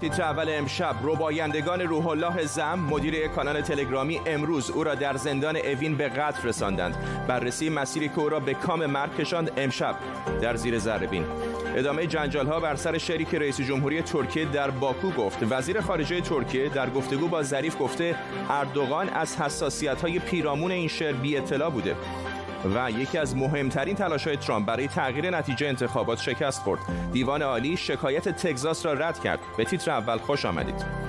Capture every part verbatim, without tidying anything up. تیتر اول امشب: ربایندگان روح الله زم مدیر کانال تلگرامی امروز او را در زندان اوین به قتل رساندند. بررسی مسیری که او را به کام مرگ کشاند امشب در زیر ذره‌بین. ادامه جنجال‌ها بر سر شعری که رئیس جمهوری ترکیه در باکو گفت. وزیر خارجه ترکیه در گفتگو با ظریف گفته اردوغان از حساسیت‌های پیرامون این شعر بی‌اطلاع بوده. و یکی از مهمترین تلاش‌های ترامپ برای تغییر نتیجه انتخابات شکست خورد. دیوان عالی شکایت تگزاس را رد کرد. به تیتر اول خوش آمدید.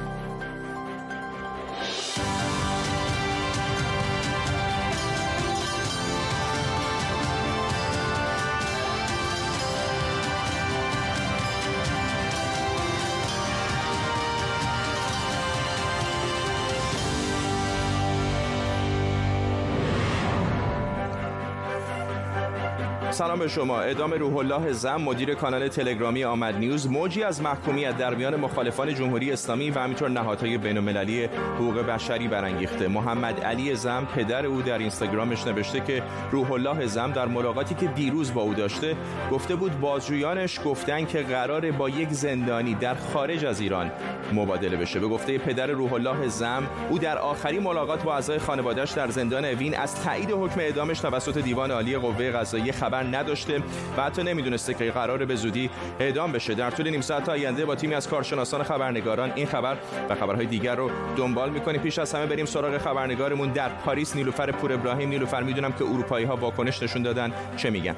سلام به شما. اعدام روح الله زم مدیر کانال تلگرامی آمد نیوز موجی از محکومیت در میان مخالفان جمهوری اسلامی و همینطور نهادهای بین‌المللی حقوق بشری برانگیخته. محمد علی زم پدر او در اینستاگرامش نوشته که روح الله زم در ملاقاتی که دیروز با او داشته گفته بود بازجویانش گفتن که قراره با یک زندانی در خارج از ایران مبادله بشه. به گفته پدر روح الله زم، او در آخرین ملاقات با اعضای خانواده‌اش در زندان اوین از تایید حکم اعدامش توسط دیوان عالی قوه قضاییه خبر نداشته و حتی نمیدونسته که قراره به زودی اعدام بشه. در طول نیم ساعت آینده با تیمی از کارشناسان خبرنگاران این خبر و خبرهای دیگر رو دنبال می‌کنیم. پیش از همه بریم سراغ خبرنگارمون در پاریس، نیلوفر پور ابراهیم. نیلوفر، میدونم که اروپایی‌ها واکنش نشون دادن، چه میگن؟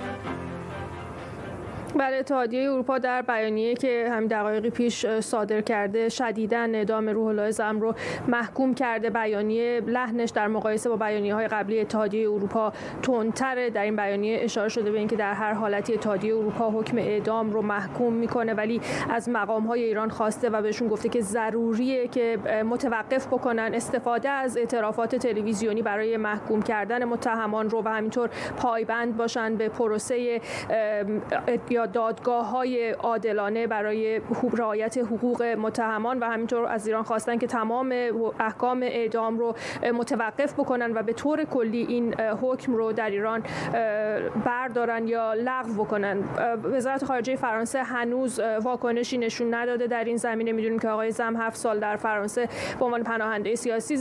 بله، اتحادیه اروپا در بیانیه‌ای که همین دقایقی پیش صادر کرده شدیداً اعدام روح الله زم رو محکوم کرده. بیانیه لحنش در مقایسه با بیانیه‌های قبلی اتحادیه اروپا تندتر. در این بیانیه اشاره شده به اینکه در هر حالتی اتحادیه اروپا حکم اعدام رو محکوم میکنه، ولی از مقام‌های ایران خواسته و بهشون گفته که ضروریه که متوقف بکنن استفاده از اعترافات تلویزیونی برای محکوم کردن متهمان رو و همینطور پایبند باشن به پروسه دادگاه‌های عادلانه برای رعایت حقوق متهمان و همینطور از ایران خواستن که تمام احکام اعدام رو متوقف بکنن و به طور کلی این حکم رو در ایران بردارن یا لغو بکنن. وزارت خارجه فرانسه هنوز واکنشی نشون نداده در این زمینه. می‌دونیم که آقای زم هفت سال در فرانسه به عنوان پناهنده سیاسی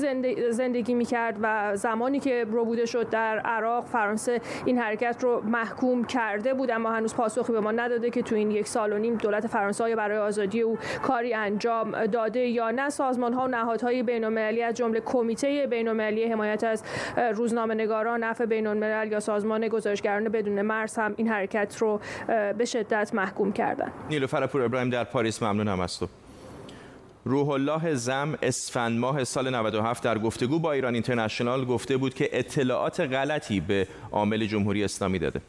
زندگی می‌کرد و زمانی که ربوده شد در عراق، فرانسه این حرکت رو محکوم کرده بود، اما هنوز پاسخی به ما نداده که تو این یک سال و نیم دولت فرانسه برای آزادی او کاری انجام داده یا نه. سازمان‌ها و نهادهای بین‌المللی از جمله کمیته بین‌المللی حمایت از روزنامه‌نگاران، عفو بین‌الملل یا سازمان گزارشگران بدون مرز هم این حرکت رو به شدت محکوم کردن. نیلوفر پور ابراهیم در پاریس، ممنونم از تو. روح الله زم اسفند ماه سال نود و هفت در گفتگو با ایران اینترنشنال گفته بود که اطلاعات غلطی به عامل جمهوری اسلامی داده.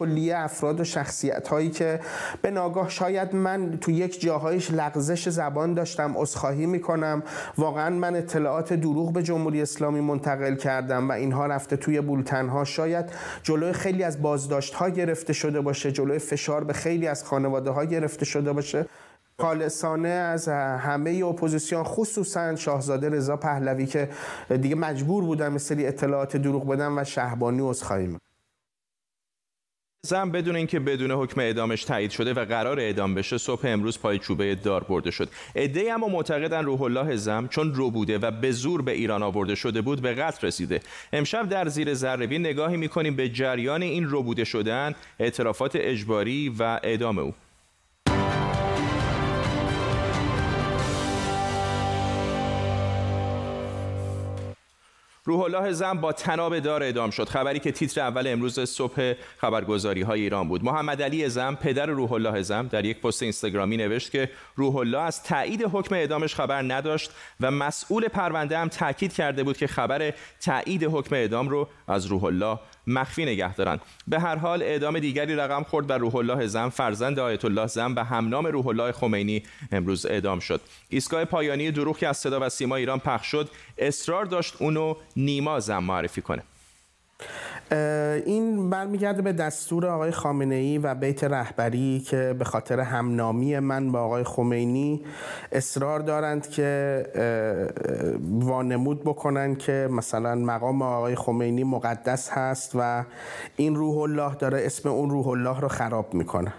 کلیه افراد و شخصیت هایی که به ناگاه شاید من تو یک جاهایش لغزش زبان داشتم، عذرخواهی میکنم. واقعا من اطلاعات دروغ به جمهوری اسلامی منتقل کردم و اینها رفته توی بولتن ها، شاید جلوی خیلی از بازداشت ها گرفته شده باشه، جلوی فشار به خیلی از خانواده ها گرفته شده باشه. خالصانه از همه اپوزیسیون، خصوصا شاهزاده رضا پهلوی که دیگه مجبور بودن مثل اطلاعات دروغ بدن و شهبانی عذرخواهی میکنم. زم بدون اینکه بدون حکم اعدامش تایید شده و قرار اعدام بشه، صبح امروز پای چوبه دار برده شد. عده‌ای اما معتقدن روح الله زم چون ربوده و به زور به ایران آورده شده بود به قتل رسیده. امشب در زیر ذره‌بین نگاهی می‌کنیم به جریان این ربوده شدن، اعترافات اجباری و اعدام او. روح الله زم با تناب دار اعدام شد، خبری که تیتر اول امروز صبح خبرگزاری‌های ایران بود. محمد علی زم پدر روح الله زم در یک پست اینستاگرامی نوشت که روح الله از تایید حکم اعدامش خبر نداشت و مسئول پرونده هم تاکید کرده بود که خبر تایید حکم اعدام رو از روح الله مخفی نگه دارن. به هر حال اعدام دیگری رقم خورد و روح الله زم فرزند آیت الله زم و همنام روح الله خمینی امروز اعدام شد. ایستگاه پایانی دروغ که از صدا و سیما ایران پخش شد اصرار داشت اونو نیما زم معرفی کنه. این برمیگرده به دستور آقای خامنه‌ای و بیت رهبری که به خاطر همنامی من با آقای خمینی اصرار دارند که وانمود بکنند که مثلا مقام آقای خمینی مقدس هست و این روح الله داره اسم اون روح الله رو خراب میکنه.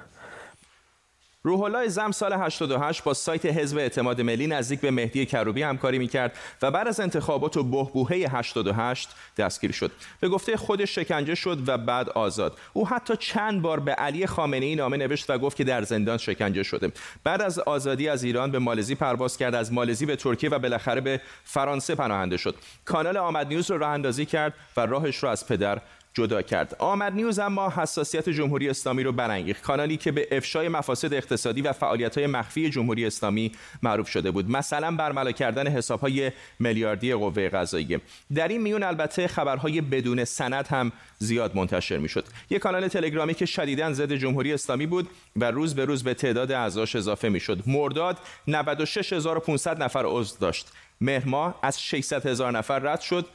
روح الله زم سال هشتاد و هشت با سایت حزب اعتماد ملی نزدیک به مهدی کروبی همکاری میکرد و بعد از انتخابات و بحبوحه هشتاد و هشت دستگیر شد. به گفته خودش شکنجه شد و بعد آزاد. او حتی چند بار به علی خامنه‌ای نامه نوشت و گفت که در زندان شکنجه شده. بعد از آزادی از ایران به مالزی پرواز کرد، از مالزی به ترکیه و بالاخره به فرانسه پناهنده شد. کانال آمد نیوز رو راه اندازی کرد و راهش را از پدر جدا کرد. آمد نیوز اما حساسیت جمهوری اسلامی رو برانگیخت. کانالی که به افشای مفاسد اقتصادی و فعالیت‌های مخفی جمهوری اسلامی معروف شده بود، مثلا برملا کردن حساب‌های میلیاردی قوه قضاییه. در این میون البته خبرهای بدون سند هم زیاد منتشر می‌شد. یک کانال تلگرامی که شدیداً ضد جمهوری اسلامی بود و روز به روز به تعداد اعضاش اضافه می‌شد. مرداد نود و شش هزار و پانصد نفر عضو داشت. مهر ماه از ششصد هزار نفر رد شد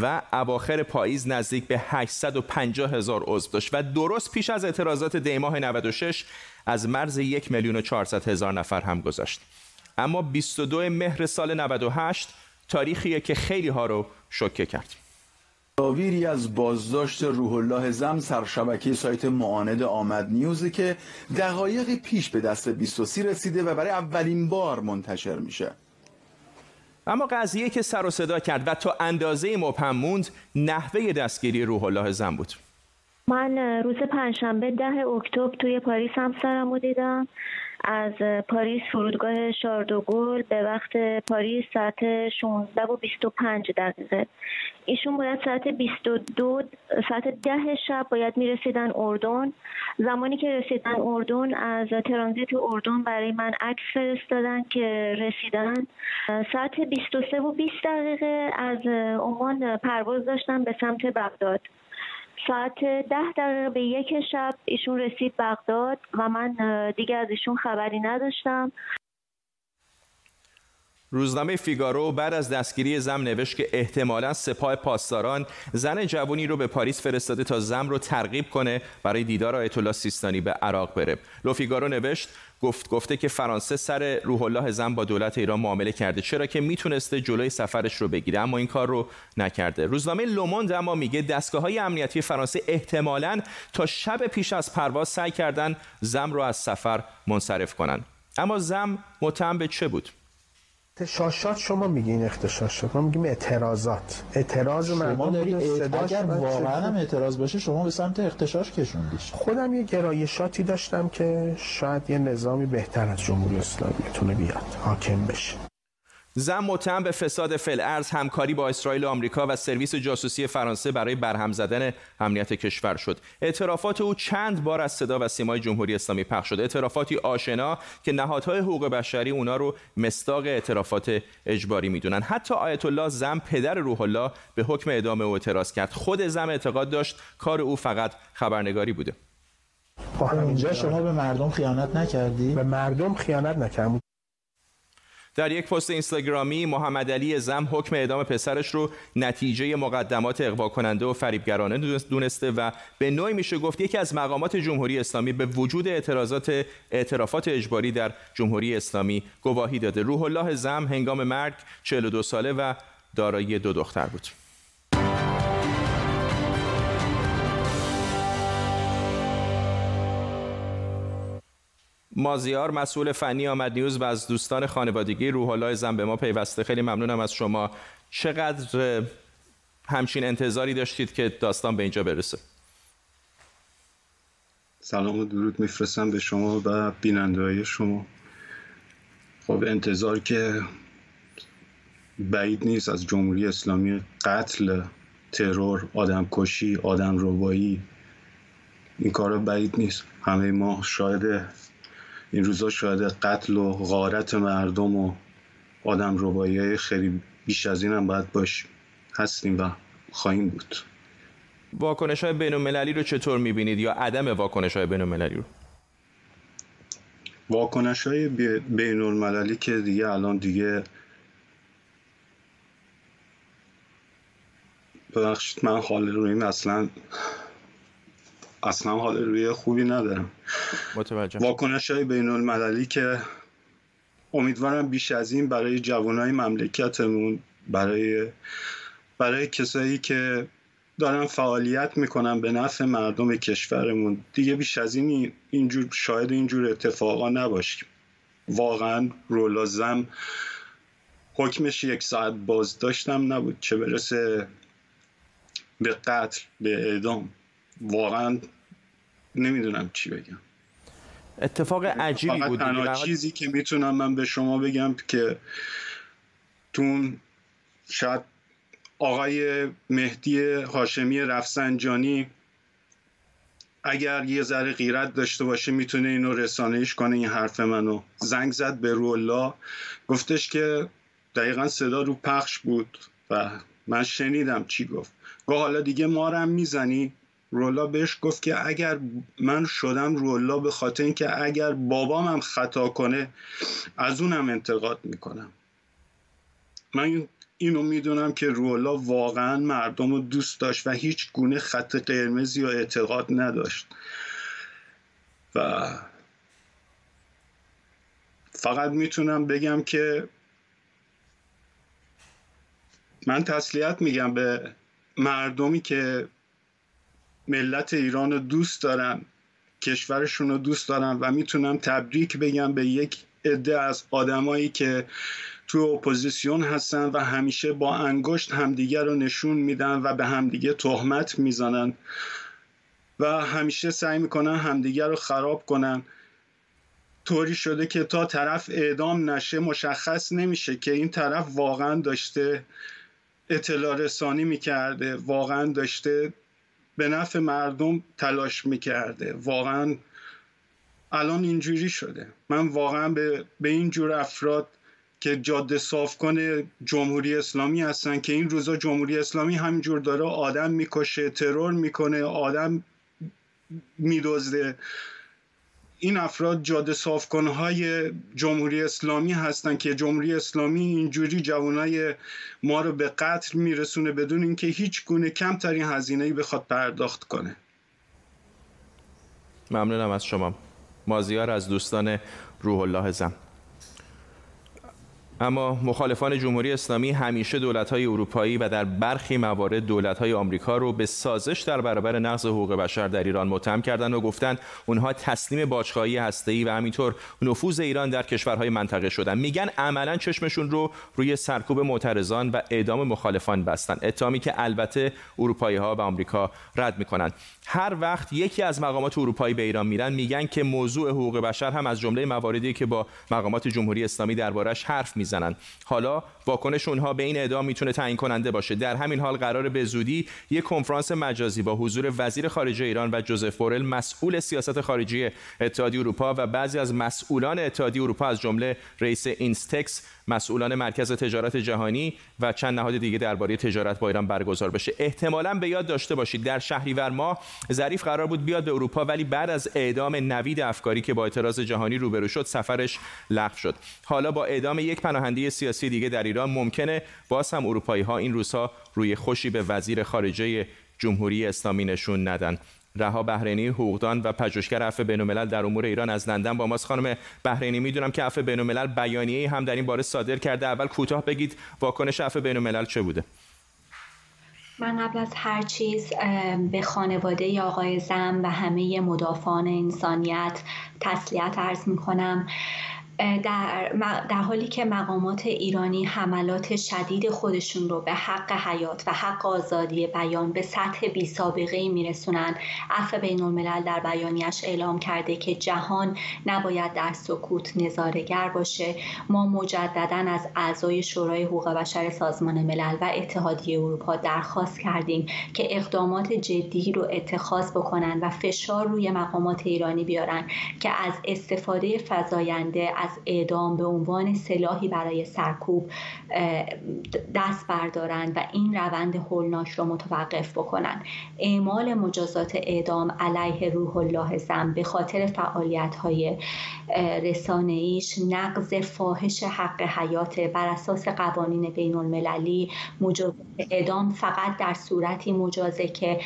و اواخر پاییز نزدیک به هشتصد و پنجاه هزار عضو داشت و درست پیش از اعتراضات دی ماه نود و شش از مرز یک میلیون و چهارصد هزار نفر هم گذشت. اما بیست و دو مهر سال نود و هشت تاریخیه که خیلی ها رو شوکه کرد. تصاویری از بازداشت روح الله زم سرشبکه سایت معاند آمد نیوز که دقایقی پیش به دست بیست و سه رسیده و برای اولین بار منتشر میشه. اما قضیه که سر و صدا کرد و تا اندازه مبهم موند نحوه دستگیری روح الله زم بود. من روز پنجشنبه ده اکتبر توی پاریس هم سرمو دیدم. از پاریس فرودگاه شارل دو گل به وقت پاریس ساعت شانزده و بیست و پنج دقیقه. ایشون باید ساعت بیست و دو ساعت ده شب باید میرسیدن اردن. زمانی که رسیدن اردن از ترانزیت اردن برای من عکس فرستادن که رسیدن. ساعت بیست و سه و بیست دقیقه از عمان پرواز داشتن به سمت بغداد. ساعت ده دقیقه به یک شب ایشون رسید بغداد و من دیگه از ایشون خبری نداشتم. روزنامه فیگارو بعد از دستگیری زم نوشت که احتمالاً سپاه پاسداران زن جوانی رو به پاریس فرستاده تا زم رو ترغیب کنه برای دیدار آیت الله سیستانی به عراق بره. لو فیگارو نوشت گفت گفته که فرانسه سر روح الله زم با دولت ایران معامله کرده، چرا که میتونسته جلوی سفرش رو بگیره اما این کار رو نکرده. روزنامه لوموند اما میگه دستگاه‌های امنیتی فرانسه احتمالاً تا شب پیش از پرواز سعی کردن زم رو از سفر منصرف کنن. اما زم متهم به چه بود؟ اختشاشات شما میگین اختشاشات، ما میگیم اعتراضات. اعتراض شما دارید، اگر واقعا هم اعتراض باشه شما به سمت اختشاش کشوندید. خودم یه گرایشاتی داشتم که شاید یه نظامی بهتر از جمهوری اسلامی بتونه بیاد حاکم بشه. زم متهم به فساد فی‌الارض، همکاری با اسرائیل و آمریکا و سرویس جاسوسی فرانسه برای برهم زدن امنیت کشور شد. اعترافات او چند بار از صدا و سیمای جمهوری اسلامی پخش شد. اعترافاتی آشنا که نهادهای حقوق بشری اونا رو مصداق اعترافات اجباری میدونن. حتی آیت الله زم پدر روح الله به حکم اعدام او اعتراض کرد. خود زم اعتقاد داشت کار او فقط خبرنگاری بوده. با همینجا شما به مردم خیانت نکردی؟ به مردم خیانت نکردم. در یک پست اینستاگرامی محمد علی زم حکم اعدام پسرش رو نتیجه مقدمات اغوا کننده و فریبگرانه دونسته و به نوعی میشه گفت یکی از مقامات جمهوری اسلامی به وجود اعتراضات اعترافات اجباری در جمهوری اسلامی گواهی داده. روح الله زم هنگام مرگ چهل و دو ساله و دارای دو دختر بود. مازیار مسئول فنی آمد نیوز و از دوستان خانوادگی روح الله زم به ما پیوسته. خیلی ممنونم از شما. چقدر همچین انتظاری داشتید که داستان به اینجا برسه؟ سلام و درود میفرستم به شما و بیننده‌های شما. خب انتظار که بعید نیست از جمهوری اسلامی قتل، ترور، آدمکشی، آدمربایی، این کارا بعید نیست. همه ما شاهد این روزا شاید قتل و غارت مردم و آدم ربایی خیلی بیش از این هم باید باشیم، هستیم و خواهیم بود. واکنش های بین المللی رو چطور میبینید یا عدم واکنش های بین المللی رو؟ واکنش های بین المللی که دیگه الان دیگه ببخشید من حال رویم اصلا اصلا حال روی خوبی ندارم. متوجه. واکنش های بین المللی که امیدوارم بیش از این برای جوانای مملکتمون، برای برای کسایی که دارن فعالیت میکنن به نفع مردم کشورمون. دیگه بیش از این اینجور شاید اینجور اتفاقا نباشیم. واقعا روح الله زم حکمش یک ساعت بازداشتم نبود، چه برسه به قتل، به اعدام. واقعا نمیدونم چی بگم. اتفاق عجیبی بود. تنها چیزی که میتونم من به شما بگم که تون شاید آقای مهدی هاشمی رفسنجانی اگر یه ذره غیرت داشته باشه میتونه اینو رسانه‌ایش کنه. این حرف منو زنگ زد به روح الله، گفتش که دقیقا صدا رو پخش بود و من شنیدم چی گفت. گفت حالا دیگه ما رو هم میزنی؟ روح الله بهش گفت که اگر من شدم روح الله به خاطر اینکه اگر بابام هم خطا کنه از اونم انتقاد میکنم. من اینو میدونم که روح الله واقعا مردم رو دوست داشت و هیچ گونه خط قرمزی یا اعتقاد نداشت و فقط میتونم بگم که من تسلیت میگم به مردمی که ملت ایران رو دوست دارن، کشورشون رو دوست دارن و میتونم تبریک بگم به یک عده از آدمایی که تو اپوزیسیون هستن و همیشه با انگشت همدیگه رو نشون میدن و به همدیگه تهمت میزنن و همیشه سعی میکنن همدیگه رو خراب کنن. طوری شده که تا طرف اعدام نشه مشخص نمیشه که این طرف واقعا داشته اطلاع رسانی میکرده، واقعا داشته به نفع مردم تلاش میکرده. واقعا الان اینجوری شده. من واقعا به, به اینجور افراد که جاده صاف کنه جمهوری اسلامی هستن که این روزا جمهوری اسلامی همینجور داره آدم میکشه، ترور میکنه، آدم میدزده، این افراد جاده صاف کنهای جمهوری اسلامی هستن که جمهوری اسلامی اینجوری جوانای ما رو به قتل میرسونه بدون اینکه هیچ گونه کمترین هزینه‌ای بخواد پرداخت کنه. ممنونم از شما مازیار، از دوستان روح الله زم. اما مخالفان جمهوری اسلامی همیشه دولت‌های اروپایی و در برخی موارد دولت‌های آمریکا رو به سازش در برابر نقض حقوق بشر در ایران متهم کردند و گفتند اونها تسلیم باجخواهی هسته‌ای و همینطور نفوذ ایران در کشورهای منطقه شدن. میگن عملاً چشمشون رو روی سرکوب معترضان و اعدام مخالفان بستن، اتهامی که البته اروپایی‌ها و آمریکا رد می‌کنند. هر وقت یکی از مقامات اروپایی به ایران میرن میگن که موضوع حقوق بشر هم از جمله مواردی که با مقامات جمهوری اسلامی دربارش حرف میزنن. حالا واکنش اونها به این اعدام میتونه تعیین کننده باشه. در همین حال قرار به زودی یک کنفرانس مجازی با حضور وزیر خارجه ایران و جوزف بورل، مسئول سیاست خارجی اتحادیه اروپا و بعضی از مسئولان اتحادیه اروپا از جمله رئیس اینستکس، مسئولان مرکز تجارت جهانی و چند نهاد دیگه درباره تجارت با ایران برگزار بشه. احتمالاً به یاد داشته باشید در شهریور ماه ظریف قرار بود بیاد به اروپا، ولی بعد از اعدام نوید افکاری که با اعتراض جهانی روبرو شد سفرش لغو شد. حالا با اعدام یک پناهنده سیاسی دیگه در ایران ممکنه باز هم اروپایی‌ها این روزها روی خوشی به وزیر خارجه جمهوری اسلامی نشون ندن. رها بحرینی، حقوقدان و پژوهشگر عفو بین‌الملل در امور ایران از لندن با ماست. خانم بحرینی، میدونم که عفو بین‌الملل بیانیه‌ای هم در این باره صادر کرده. اول کوتاه بگید واکنش عفو بین‌الملل چه بوده؟ من قبل از هر چیز به خانواده آقای زم و همه مدافعان انسانیت تسلیت عرض می‌کنم. در, در حالی که مقامات ایرانی حملات شدید خودشون رو به حق حیات و حق آزادی بیان به سطح بی سابقه میرسونن، عفو بین‌الملل در بیانیه‌اش اعلام کرده که جهان نباید در سکوت نظاره‌گر باشه. ما مجدداً از اعضای شورای حقوق بشر سازمان ملل و اتحادیه اروپا درخواست کردیم که اقدامات جدی رو اتخاذ بکنن و فشار روی مقامات ایرانی بیارن که از استفاده فزاینده از اعدام به عنوان سلاحی برای سرکوب دست بردارند و این روند هولناک را متوقف بکنند. اعمال مجازات اعدام علیه روح الله زم به خاطر فعالیت‌های رسانه‌ایش نقض فاحش حق حیات. بر اساس قوانین بین‌المللی مجازات اعدام فقط در صورتی مجازه که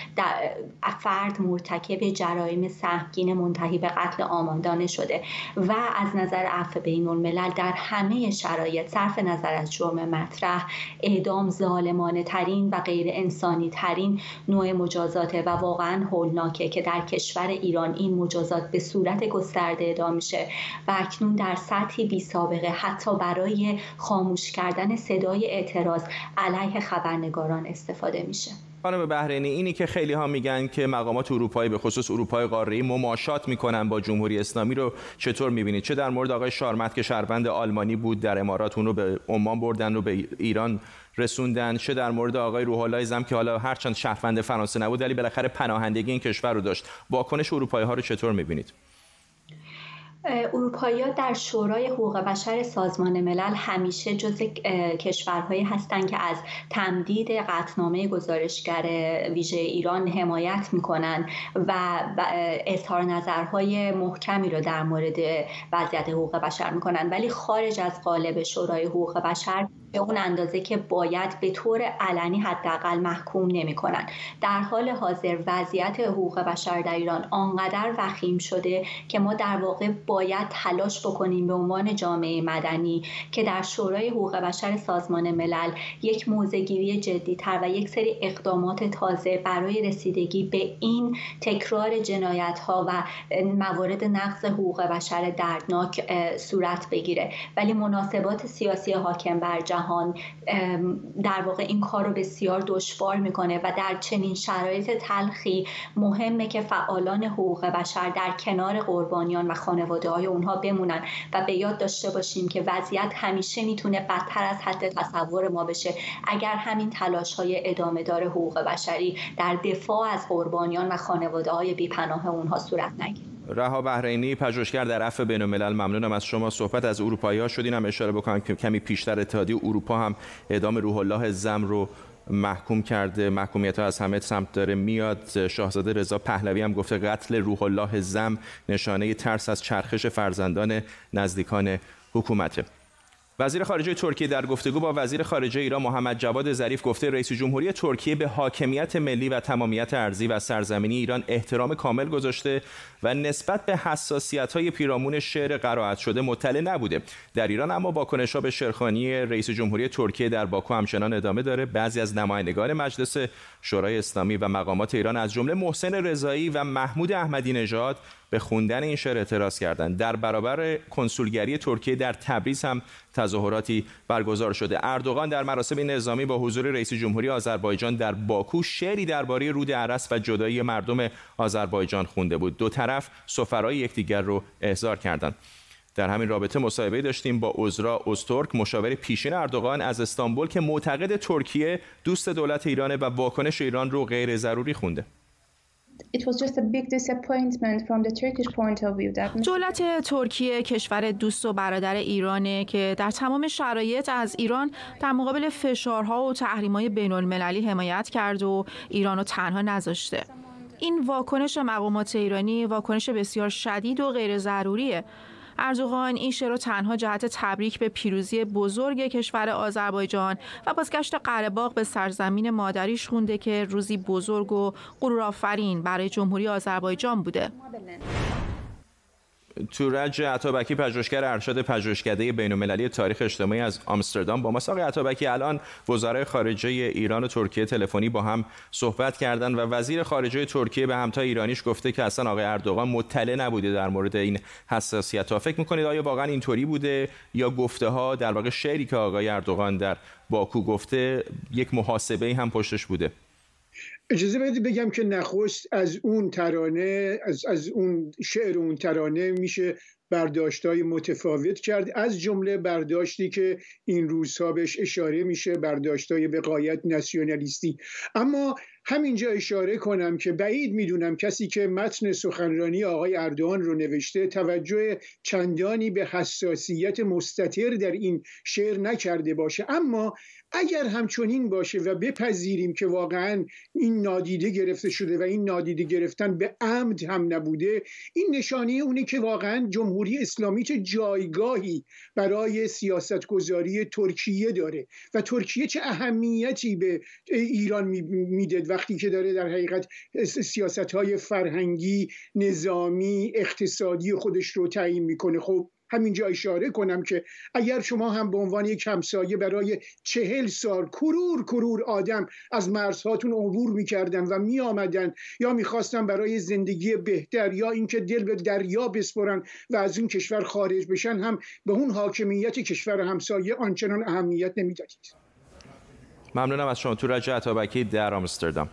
فرد مرتکب جرایم سهمگین منتهی به قتل آمدانه شده و از نظر سقف بین الملل در همه شرایط صرف نظر از جرم مطرح، اعدام ظالمانه ترین و غیر انسانی ترین نوع مجازاته و واقعا هولناکه که در کشور ایران این مجازات به صورت گسترده اعدام میشه و اکنون در سطحی بی سابقه حتی برای خاموش کردن صدای اعتراض علیه خبرنگاران استفاده میشه. خانم بحرینی، اینی که خیلی ها میگن که مقامات اروپایی به خصوص اروپای قاره‌ای مماشات میکنن با جمهوری اسلامی رو چطور میبینید؟ چه در مورد آقای شارمت که شهروند آلمانی بود در امارات اون رو به عمان بردن و به ایران رسوندن، چه در مورد آقای روح الله زم که حالا هرچند شهروند فرانسه نبود ولی بالاخره پناهندگی این کشور رو داشت، واکنش اروپایی ها رو چطور میبینید؟ اروپایی‌ها در شورای حقوق بشر سازمان ملل همیشه جزو کشورهایی هستند که از تمدید قطعنامه گزارشگر ویژه ایران حمایت می‌کنند و اظهار نظرهای محکمی رو در مورد وضعیت حقوق بشر می‌کنند، ولی خارج از قالب شورای حقوق بشر به اون اندازه که باید به طور علنی حداقل محکوم نمی‌کنند. در حال حاضر وضعیت حقوق بشر در ایران آنقدر وخیم شده که ما در واقع باید تلاش بکنیم به عنوان جامعه مدنی که در شورای حقوق بشر سازمان ملل یک موضع‌گیری جدی‌تر و یک سری اقدامات تازه برای رسیدگی به این تکرار جنایت‌ها و موارد نقض حقوق بشر دردناک صورت بگیره، ولی مناسبات سیاسی حاکم بر جهان در واقع این کار رو بسیار دشوار می‌کنه و در چنین شرایط تلخی مهمه که فعالان حقوق بشر در کنار قربانیان و خانواده‌های های اونها بمونن و به یاد داشته باشیم که وضعیت همیشه میتونه بدتر از حد تصور ما بشه اگر همین تلاش های ادامه دار حقوق بشری در دفاع از قربانیان و خانواده های بی‌پناه اونها صورت نگیره. رها بحرینی، پژوهشگر در عفو بین‌الملل، ممنونم از شما. صحبت از اروپایی‌ها شد، اینم اشاره بکنم که کمی پیشتر اتحادیه اروپا هم اعدام روح الله زم رو محکوم کرده. محکومیت‌ها از همه سمت داره میاد. شاهزاده رضا پهلوی هم گفته قتل روح الله زم نشانه ترس از چرخش فرزندان نزدیکان حکومته. وزیر خارجه ترکیه در گفتگو با وزیر خارجه ایران محمد جواد ظریف گفته رئیس جمهوری ترکیه به حاکمیت ملی و تمامیت ارضی و سرزمینی ایران احترام کامل گذاشته و نسبت به حساسیت‌های پیرامون شعر قرائت شده مطلع نبوده. در ایران اما واکنش‌ها به شعرخوانی رئیس جمهوری ترکیه در باکو همچنان ادامه داره. بعضی از نمایندگان مجلس شورای اسلامی و مقامات ایران از جمله محسن رضایی و محمود احمدی نژاد به خوندن این شعر اعتراض کردند. در برابر کنسولگری ترکیه در تبریز هم تظاهراتی برگزار شده. اردوغان در مراسم نظامی با حضور رئیس جمهوری آذربایجان در باکو شعری درباره رود ارس و جدایی مردم آذربایجان خوانده بود. دو طرف سفرای یکدیگر رو احضار کردند. در همین رابطه مصاحبه داشتیم با عزرا استورک، مشاور پیشین اردوغان از استانبول، که معتقد ترکیه دوست دولت ایرانه و واکنش ایران رو غیر ضروری خونده. دولت ترکیه کشور دوست و برادر ایرانه که در تمام شرایط از ایران در مقابل فشارها و تحریم‌های بین‌المللی حمایت کرد و ایرانو تنها نذاشته. این واکنش مقامات ایرانی واکنش بسیار شدید و غیر ضروریه. اردوغان این شعر رو تنها جهت تبریک به پیروزی بزرگ کشور آذربایجان و بازگشت قره‌باغ به سرزمین مادریش خونده که روزی بزرگ و غرورآفرین برای جمهوری آذربایجان بوده. تورج عطابکی، پژوهشگر ارشد پژوهشکده بین‌المللی تاریخ اجتماعی از آمستردام با ماست. آقای عطابکی، الان وزرای خارجه ایران و ترکیه تلفنی با هم صحبت کردند و وزیر خارجه ترکیه به همتای ایرانیش گفته که اصلا آقای اردوغان مطلع نبوده در مورد این حساسیت‌ها. فکر می‌کنید آیا واقعا اینطوری بوده یا گفته‌ها در واقع شعری که آقای اردوغان در باکو گفته یک محاسبه هم پشتش بوده؟ اجازه بدید بگم که نخست از اون ترانه از, از اون شعر اون ترانه میشه برداشت‌های متفاوت کرد، از جمله برداشتی که این روزها بهش اشاره میشه، برداشت‌های به غایت ناسیونالیستی. اما همینجا اشاره کنم که بعید میدونم کسی که متن سخنرانی آقای اردوغان رو نوشته توجه چندانی به حساسیت مستتر در این شعر نکرده باشه، اما اگر همچنین باشه و بپذیریم که واقعا این نادیده گرفته شده و این نادیده گرفتن به عمد هم نبوده، این نشانه اونه که واقعا جمهوری اسلامی چه جایگاهی برای سیاستگذاری ترکیه داره و ترکیه چه اهمیتی به ایران میده وقتی که داره در حقیقت سیاست‌های فرهنگی، نظامی، اقتصادی خودش رو تعیین میکنه. خب همینجا اشاره کنم که اگر شما هم به عنوان یک همسایه برای چهل سال کرور کرور آدم از مرزهاتون عبور میکردن و میآمدن یا میخواستن برای زندگی بهتر یا اینکه دل به دریا بسپرن و از این کشور خارج بشن، هم به اون حاکمیت کشور همسایه آنچنان اهمیت نمیدادید. ممنونم از شما. تورج عطابکی در آمستردام.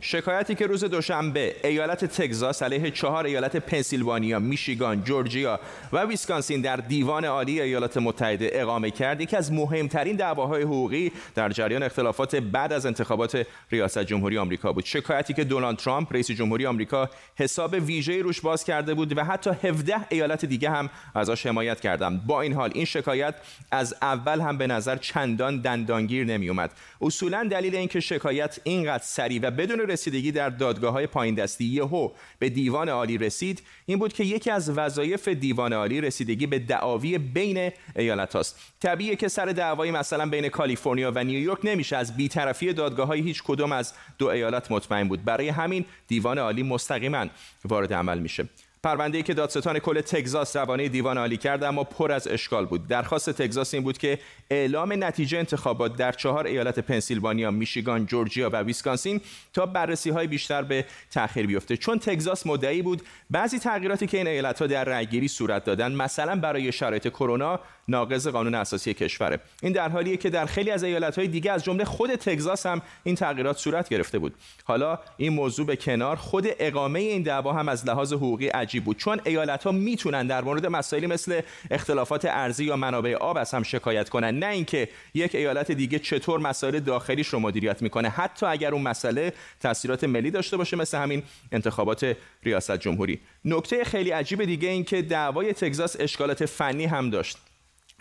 شکایتی که روز دوشنبه ایالت تگزاس علیه چهار ایالت پنسیلوانیا، میشیگان، جورجیا و ویسکانسین در دیوان عالی ایالات متحده اقامه کرد، یکی از مهمترین دعواهای حقوقی در جریان اختلافات بعد از انتخابات ریاست جمهوری آمریکا بود. شکایتی که دونالد ترامپ رئیس جمهوری آمریکا حساب ویژه‌ای روش باز کرده بود و حتی هفده ایالت دیگه هم ازش حمایت کردند. با این حال این شکایت از اول هم به نظر چندان دندانگیر نمی‌آمد. اصولاً دلیل اینکه شکایت اینقدر سریع و بدون رسیدگی در دادگاه‌های پایین‌دستی یهو به دیوان عالی رسید این بود که یکی از وظایف دیوان عالی رسیدگی به دعاوی بین ایالت‌هاست. طبیعیه که سر دعوایی مثلا بین کالیفرنیا و نیویورک نمیشه از بی‌طرفی دادگاه‌های هیچ کدام از دو ایالت مطمئن بود. برای همین دیوان عالی مستقیما وارد عمل میشه. پرونده‌ای که دادستان کل تگزاس روانه دیوان عالی کرد اما پر از اشکال بود. درخواست تگزاس این بود که اعلام نتیجه انتخابات در چهار ایالت پنسیلوانیا، میشیگان، جورجیا و ویسکانسین تا بررسی‌های بیشتر به تأخیر بیفته، چون تگزاس مدعی بود بعضی تغییراتی که این ایالت‌ها در رأی‌گیری صورت دادن مثلا برای شرایط کرونا ناقض قانون اساسی کشوره. این در حالیه که در خیلی از ایالت‌های دیگه از جمله خود تگزاس هم این تغییرات صورت گرفته بود. حالا این موضوع به کنار، خود اقامه این دعوا هم از لحاظ حقوقی بود، چون ایالت‌ها میتونن در مورد مسائلی مثل اختلافات ارضی یا منابع آب از هم شکایت کنن، نه اینکه یک ایالت دیگه چطور مسائل داخلیش رو مدیریت میکنه، حتی اگر اون مسئله تاثیرات ملی داشته باشه مثل همین انتخابات ریاست جمهوری. نکته خیلی عجیب دیگه این که دعوای تگزاس اشکالات فنی هم داشت.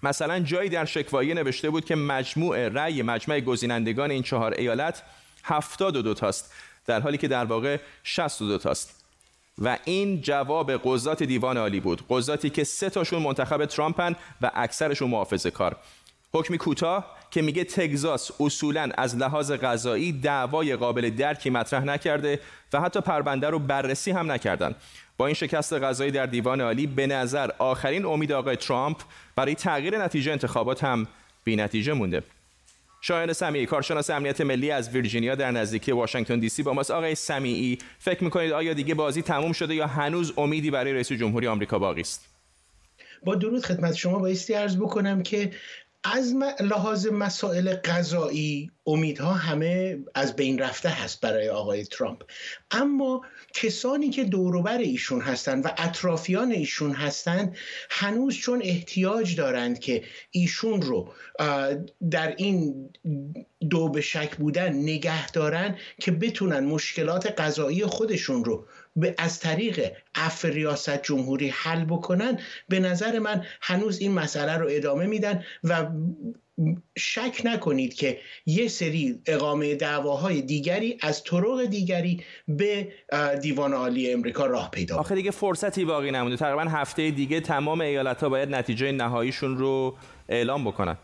مثلا جایی در شکوایه نوشته بود که مجموع رأی مجمع گزینندگان این چهار ایالت هفتاد و دو تاست، در حالی که در واقع شصت و دو تاست. و این جواب قضات دیوان عالی بود، قضاتی که سه تاشون منتخب ترامپن و اکثرشون محافظه کار. حکمی کوتاه که میگه تگزاس اصولاً از لحاظ قضایی دعوای قابل درکی مطرح نکرده و حتی پرونده رو بررسی هم نکردن. با این شکست قضایی در دیوان عالی به نظر آخرین امید آقای ترامپ برای تغییر نتیجه انتخابات هم بی نتیجه مونده. شایان سمیعی، کارشناس امنیت ملی از ویرجینیا در نزدیکی واشنگتن دی سی با ماست. آقای سمیعی، فکر می‌کنید آیا دیگه بازی تموم شده یا هنوز امیدی برای رئیس جمهوری آمریکا باقی است؟ با درود خدمت شما. بایستی عرض بکنم که از لحاظ مسائل قضایی امیدها همه از بین رفته هست برای آقای ترامپ، اما کسانی که دوروبر ایشون هستند و اطرافیان ایشون هستند هنوز چون احتیاج دارند که ایشون رو در این دو به شک بودن نگه دارن که بتونن مشکلات قضایی خودشون رو از طریق عفو ریاست جمهوری حل بکنن، به نظر من هنوز این مسئله رو ادامه میدن و شک نکنید که یه سری اقامه دعواهای دیگری از طرق دیگری به دیوان عالی امریکا راه پیدا کنه. آخه دیگه فرصتی باقی نمونده، تقریبا هفته دیگه تمام ایالت‌ها باید نتیجه نهاییشون رو اعلام بکنن.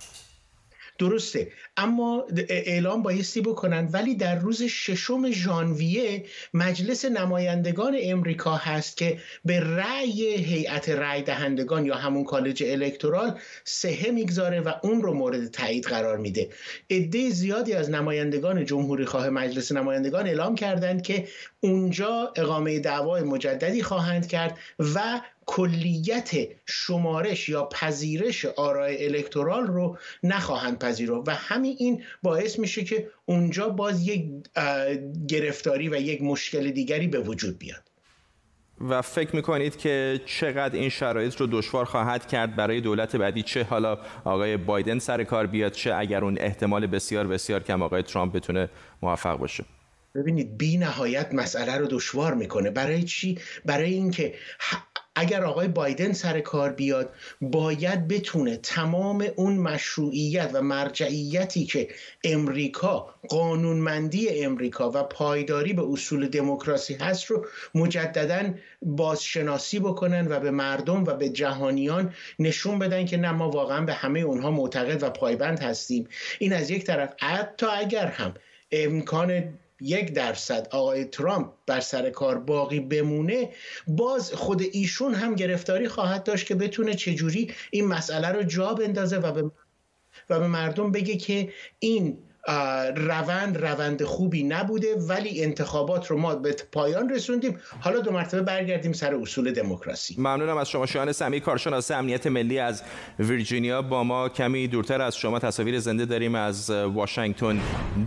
درسته، اما اعلام بایستی بکنن، ولی در روز ششم ژانویه مجلس نمایندگان امریکا هست که به رأی هیئت رأی دهندگان یا همون کالج الکترال سهه میگذاره و اون رو مورد تایید قرار میده. عده زیادی از نمایندگان جمهوری خواه مجلس نمایندگان اعلام کردند که اونجا اقامه دعوای مجددی خواهند کرد و کلیت شمارش یا پذیرش آرای الکترال رو نخواهند پذیرفت و همین این باعث میشه که اونجا باز یک گرفتاری و یک مشکل دیگری به وجود بیاد. و فکر میکنید که چقدر این شرایط رو دشوار خواهد کرد برای دولت بعدی، چه حالا آقای بایدن سر کار بیاد، چه اگر اون احتمال بسیار بسیار کم آقای ترامپ بتونه موفق باشه؟ ببینید بی نهایت مسئله رو دشوار میکنه. برای چی؟ برای اینکه اگر آقای بایدن سر کار بیاد باید بتونه تمام اون مشروعیت و مرجعیتی که امریکا، قانونمندی امریکا و پایداری به اصول دموکراسی هست رو مجددا بازشناسی بکنن و به مردم و به جهانیان نشون بدن که نه، ما واقعا به همه اونها معتقد و پایبند هستیم. این از یک طرف، حتی اگر هم امکان یک درصد آقای ترامپ بر سر کار باقی بمونه، باز خود ایشون هم گرفتاری خواهد داشت که بتونه چجوری این مسئله رو جا بندازه و به و به مردم بگه که این روند روند خوبی نبوده، ولی انتخابات رو ما به پایان رسوندیم، حالا دو مرتبه برگردیم سر اصول دموکراسی. ممنونم از شما. شایان سمیعی، کارشناس امنیت ملی از ویرجینیا با ما. کمی دورتر از شما تصاویر زنده داریم از واشنگتن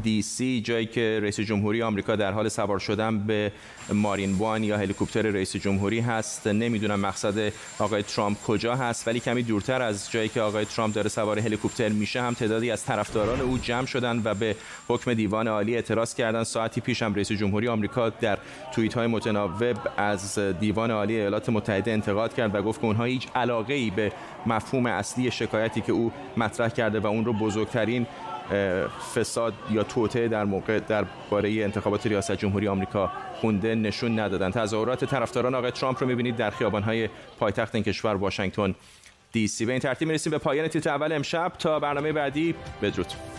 دی سی، جایی که رئیس جمهوری آمریکا در حال سوار شدن به مارین وان یا هلیکوپتر رئیس جمهوری هست. نمیدونم مقصد آقای ترامپ کجا هست، ولی کمی دورتر از جایی که آقای ترامپ داره سوار هلیکوپتر میشه هم تعدادی از طرفداران او جمع شدن و به حکم دیوان عالی اعتراض کردن. ساعتی پیش هم رئیس جمهوری آمریکا در توییت‌های متنوع از دیوان عالی ایالات متحده انتقاد کرد و گفت که اونها هیچ علاقه‌ای به مفهوم اصلی شکایتی که او مطرح کرده و اون رو بزرگترین فساد یا توطئه در موقع درباره انتخابات ریاست جمهوری آمریکا خونده نشون ندادن. تظاهرات طرفداران آقای ترامپ رو می‌بینید در خیابان‌های پایتخت این کشور واشنگتن دی سی. به این ترتیب می‌رسیم به پایان تیتر اول امشب. تا برنامه بعدی، بدرود.